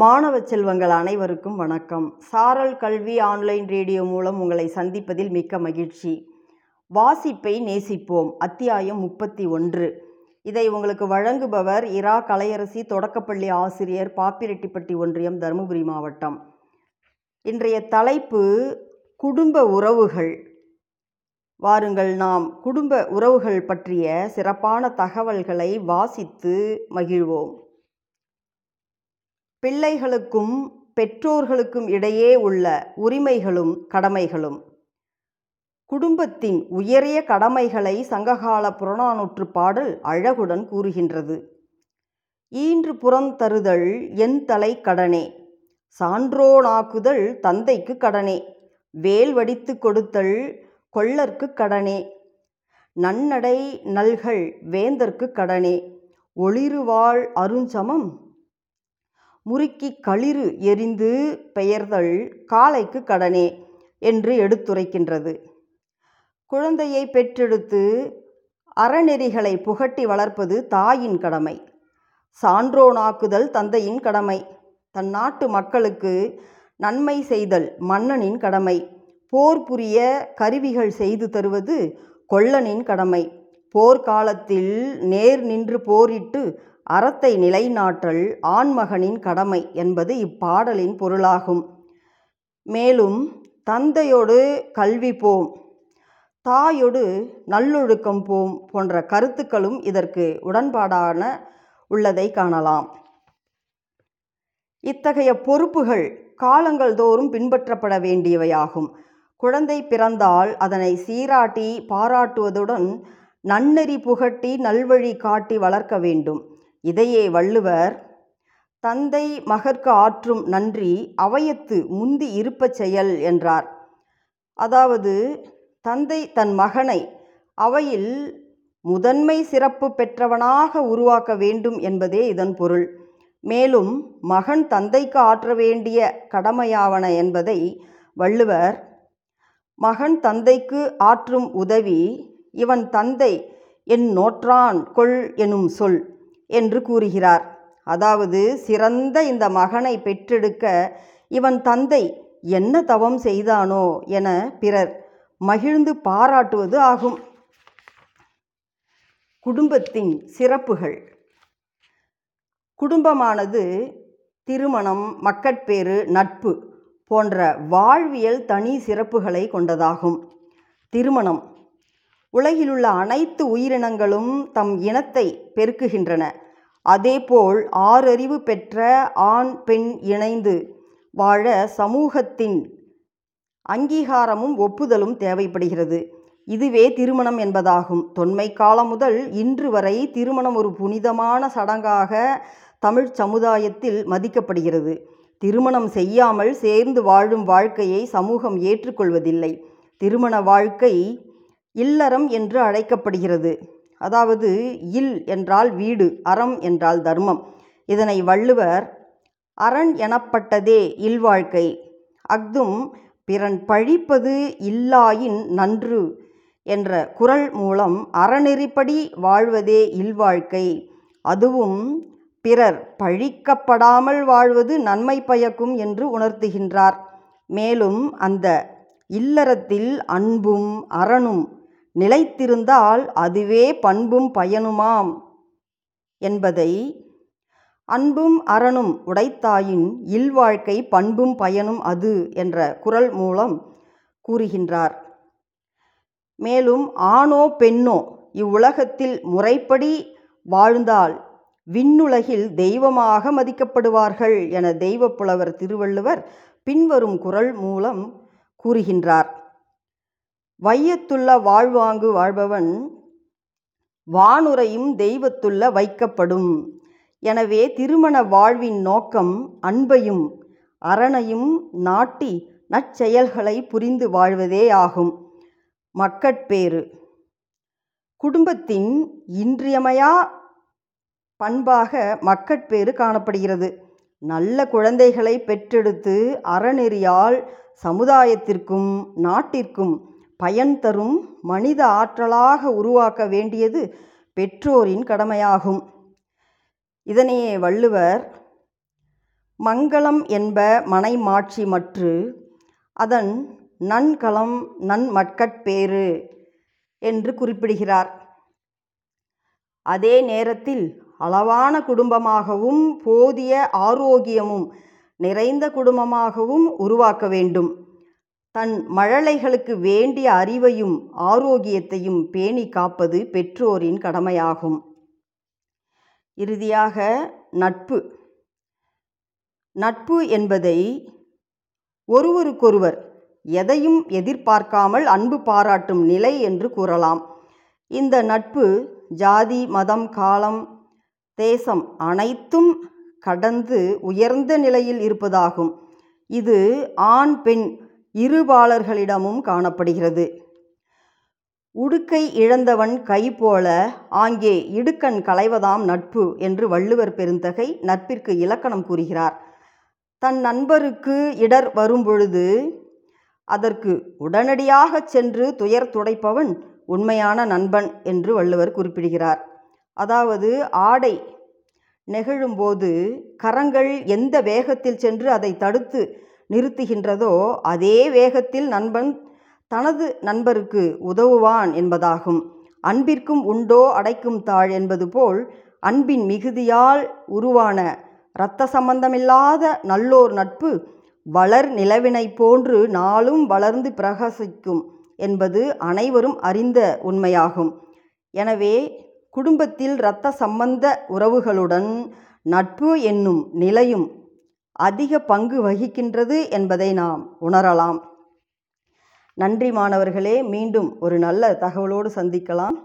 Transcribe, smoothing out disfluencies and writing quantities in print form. மாணவ செல்வங்கள் அனைவருக்கும் வணக்கம். சாரல் கல்வி ஆன்லைன் ரேடியோ மூலம் உங்களை சந்திப்பதில் மிக்க மகிழ்ச்சி. வாசிப்பை நேசிப்போம், அத்தியாயம் 31. இதை உங்களுக்கு வழங்குபவர் இரா கலையரசி, தொடக்கப்பள்ளி ஆசிரியர், பாப்பிரெட்டிப்பட்டி ஒன்றியம், தருமபுரி மாவட்டம். இன்றைய தலைப்பு குடும்ப உறவுகள். வாருங்கள், நாம் குடும்ப உறவுகள் பற்றிய சிறப்பான தகவல்களை வாசித்து மகிழ்வோம். பிள்ளைகளுக்கும் பெற்றோர்களுக்கும் இடையே உள்ள உரிமைகளும் கடமைகளும். குடும்பத்தின் உயரிய கடமைகளை சங்ககால புறநானூற்று பாடல் அழகுடன் கூறுகின்றது. ஈன்று புறந்தருதல் என் தலை கடனே, சான்றோனாக்குதல் தந்தைக்கு கடனே, வேல் வடித்து கொடுத்தல் கொள்ளற்கு கடனே, நன்னடை நல்கள் வேந்தற்கு கடனே, ஒளிருவாள் அருஞ்சமம் முறுக்கி களிறு எரிந்து பெயர்தல் காளைக்கு கடனே என்று எடுத்துரைக்கின்றது. குழந்தையை பெற்றெடுத்து அறநெறிகளை புகட்டி வளர்ப்பது தாயின் கடமை. சான்றோனாக்குதல் தந்தையின் கடமை. தன் நாட்டு மக்களுக்கு நன்மை செய்தல் மன்னனின் கடமை. போர் புரிய கருவிகள் செய்து தருவது கொல்லனின் கடமை. போர்க்காலத்தில் நேர் நின்று போரிட்டு அறத்தை நிலைநாட்டல் ஆண்மகனின் கடமை என்பது இப்பாடலின் பொருளாகும். மேலும் தந்தையோடு கல்வி போம், தாயோடு நல்லொழுக்கம் போம் போன்ற கருத்துக்களும் இதற்கு உடன்பாடான உள்ளதை காணலாம். இத்தகைய பொறுப்புகள் காலங்கள் தோறும் பின்பற்றப்பட வேண்டியவையாகும். குழந்தை பிறந்தால் அதனை சீராட்டி பாராட்டுவதுடன் நன்னெறி புகட்டி நல்வழி காட்டி வளர்க்க வேண்டும். இதையே வள்ளுவர் தந்தை மகற்கு ஆற்றும் நன்றி அவையத்து முந்தி இருப்ப செயல் என்றார். அதாவது தந்தை தன் மகனை அவையில் முதன்மை சிறப்பு பெற்றவனாக உருவாக்க வேண்டும் என்பதே இதன் பொருள். மேலும் மகன் தந்தைக்கு ஆற்ற வேண்டிய கடமையாவன என்பதை வள்ளுவர் மகன் தந்தைக்கு ஆற்றும் உதவி இவன் தந்தை என் நோற்றான் கொள் எனும் சொல் என்று கூறுகிறார். அதாவது சிறந்த இந்த மகனை பெற்றெடுக்க இவன் தந்தை என்ன தவம் செய்தானோ என பிறர் மகிழ்ந்து பாராட்டுவது ஆகும். குடும்பத்தின் சிறப்புகள். குடும்பமானது திருமணம், மக்கட்பேறு, நட்பு போன்ற வாழ்வியல் தனி சிறப்புகளை கொண்டதாகும். திருமணம். உலகிலுள்ள அனைத்து உயிரினங்களும் தம் இனத்தை பெருக்குகின்றன. அதேபோல் ஆறறிவு பெற்ற ஆண் பெண் இணைந்து வாழ சமூகத்தின் அங்கீகாரமும் ஒப்புதலும் தேவைப்படுகிறது. இதுவே திருமணம் என்பதாகும். தொன்மை காலம் முதல் இன்று வரை திருமணம் ஒரு புனிதமான சடங்காக தமிழ் சமுதாயத்தில் மதிக்கப்படுகிறது. திருமணம் செய்யாமல் சேர்ந்து வாழும் வாழ்க்கையை சமூகம் ஏற்றுக்கொள்வதில்லை. திருமண வாழ்க்கை இல்லறம் என்று அழைக்கப்படுகிறது. அதாவது இல் என்றால் வீடு, அறம் என்றால் தர்மம். இதனை வள்ளுவர் அரண் எனப்பட்டதே இல்வாழ்க்கை, அஃதும் பிறன் பழிப்பது இல்லாயின் நன்று என்ற குறள் மூலம் அறநெறிப்படி வாழ்வதே இல்வாழ்க்கை, அதுவும் பிறர் பழிக்கப்படாமல் வாழ்வது நன்மை பயக்கும் என்று உணர்த்துகின்றார். மேலும் அந்த இல்லறத்தில் அன்பும் அரணும் நிலைத்திருந்தால் அதுவே பண்பும் பயனுமாம் என்பதை, அன்பும் அரணும் உடைத்தாயின் இல்வாழ்க்கை பண்பும் பயனும் அது என்ற குறள் மூலம் கூறுகின்றார். மேலும் ஆணோ பெண்ணோ இவ்வுலகத்தில் முறைப்படி வாழ்ந்தால் விண்ணுலகில் தெய்வமாக மதிக்கப்படுவார்கள் என தெய்வப்புலவர் திருவள்ளுவர் பின்வரும் குறள் மூலம் கூறுகின்றார். வையத்துள்ள வாழ்வாங்கு வாழ்பவன் வானுரையும் தெய்வத்துள்ள வைக்கப்படும். எனவே திருமண வாழ்வின் நோக்கம் அன்பையும் அரணையும் நாட்டி நற்செயல்களை புரிந்து வாழ்வதே ஆகும். மக்கட்பேறு குடும்பத்தின் இன்றியமையா பண்பாக மக்கட்பேறு காணப்படுகிறது. நல்ல குழந்தைகளை பெற்றெடுத்து அறநெறியால் சமுதாயத்திற்கும் நாட்டிற்கும் பயன் தரும் மனித ஆற்றலாக உருவாக்க வேண்டியது பெற்றோரின் கடமையாகும். இதனையே வள்ளுவர் மங்களம் என்ப மனைமாட்சி மற்று அதன் நன்கலம் நன்மட்கட்பேறு என்று குறிப்பிடுகிறார். அதே நேரத்தில் அளவான குடும்பமாகவும் போதிய ஆரோக்கியமும் நிறைந்த குடும்பமாகவும் உருவாக்க வேண்டும். தன் மழலைகளுக்கு வேண்டிய அறிவையும் ஆரோக்கியத்தையும் பேணி காப்பது பெற்றோரின் கடமையாகும். இறுதியாக நட்பு. நட்பு என்பதை ஒருவருக்கொருவர் எதையும் எதிர்பார்க்காமல் அன்பு பாராட்டும் நிலை என்று கூறலாம். இந்த நட்பு ஜாதி, மதம், காலம், தேசம் அனைத்தும் கடந்து உயர்ந்த நிலையில் இருப்பதாகும். இது ஆண் பெண் இருபாலர்களிடமும் காணப்படுகிறது. உடுக்கை இழந்தவன் கை போல ஆங்கே இடுக்கண் களைவதாம் நட்பு என்று வள்ளுவர் பெருந்தகை நட்பிற்கு இலக்கணம் கூறுகிறார். தன் நண்பருக்கு இடர் வரும்பொழுது அதற்கு உடனடியாக சென்று துயர் துடைப்பவன் உண்மையான நண்பன் என்று வள்ளுவர் குறிப்பிடுகிறார். அதாவது ஆடை நெகிழும்போது கரங்கள் எந்த வேகத்தில் சென்று அதை தடுத்து நிறுத்துகின்றதோ அதே வேகத்தில் நண்பன் தனது நண்பருக்கு உதவுவான் என்பதாகும். அன்பிற்கும் உண்டோ அடைக்கும் தாழ் என்பது போல் அன்பின் மிகுதியால் உருவான இரத்த சம்பந்தமில்லாத நல்லோர் நட்பு வளர் நிலவினை போன்று நாளும் வளர்ந்து பிரகாசிக்கும் என்பது அனைவரும் அறிந்த உண்மையாகும். எனவே குடும்பத்தில் இரத்த சம்பந்த உறவுகளுடன் நட்பு என்னும் நிலையும் அதிக பங்கு வகிக்கின்றது என்பதை நாம் உணரலாம். நன்றி மாணவர்களே, மீண்டும் ஒரு நல்ல தகவலோடு சந்திக்கலாம்.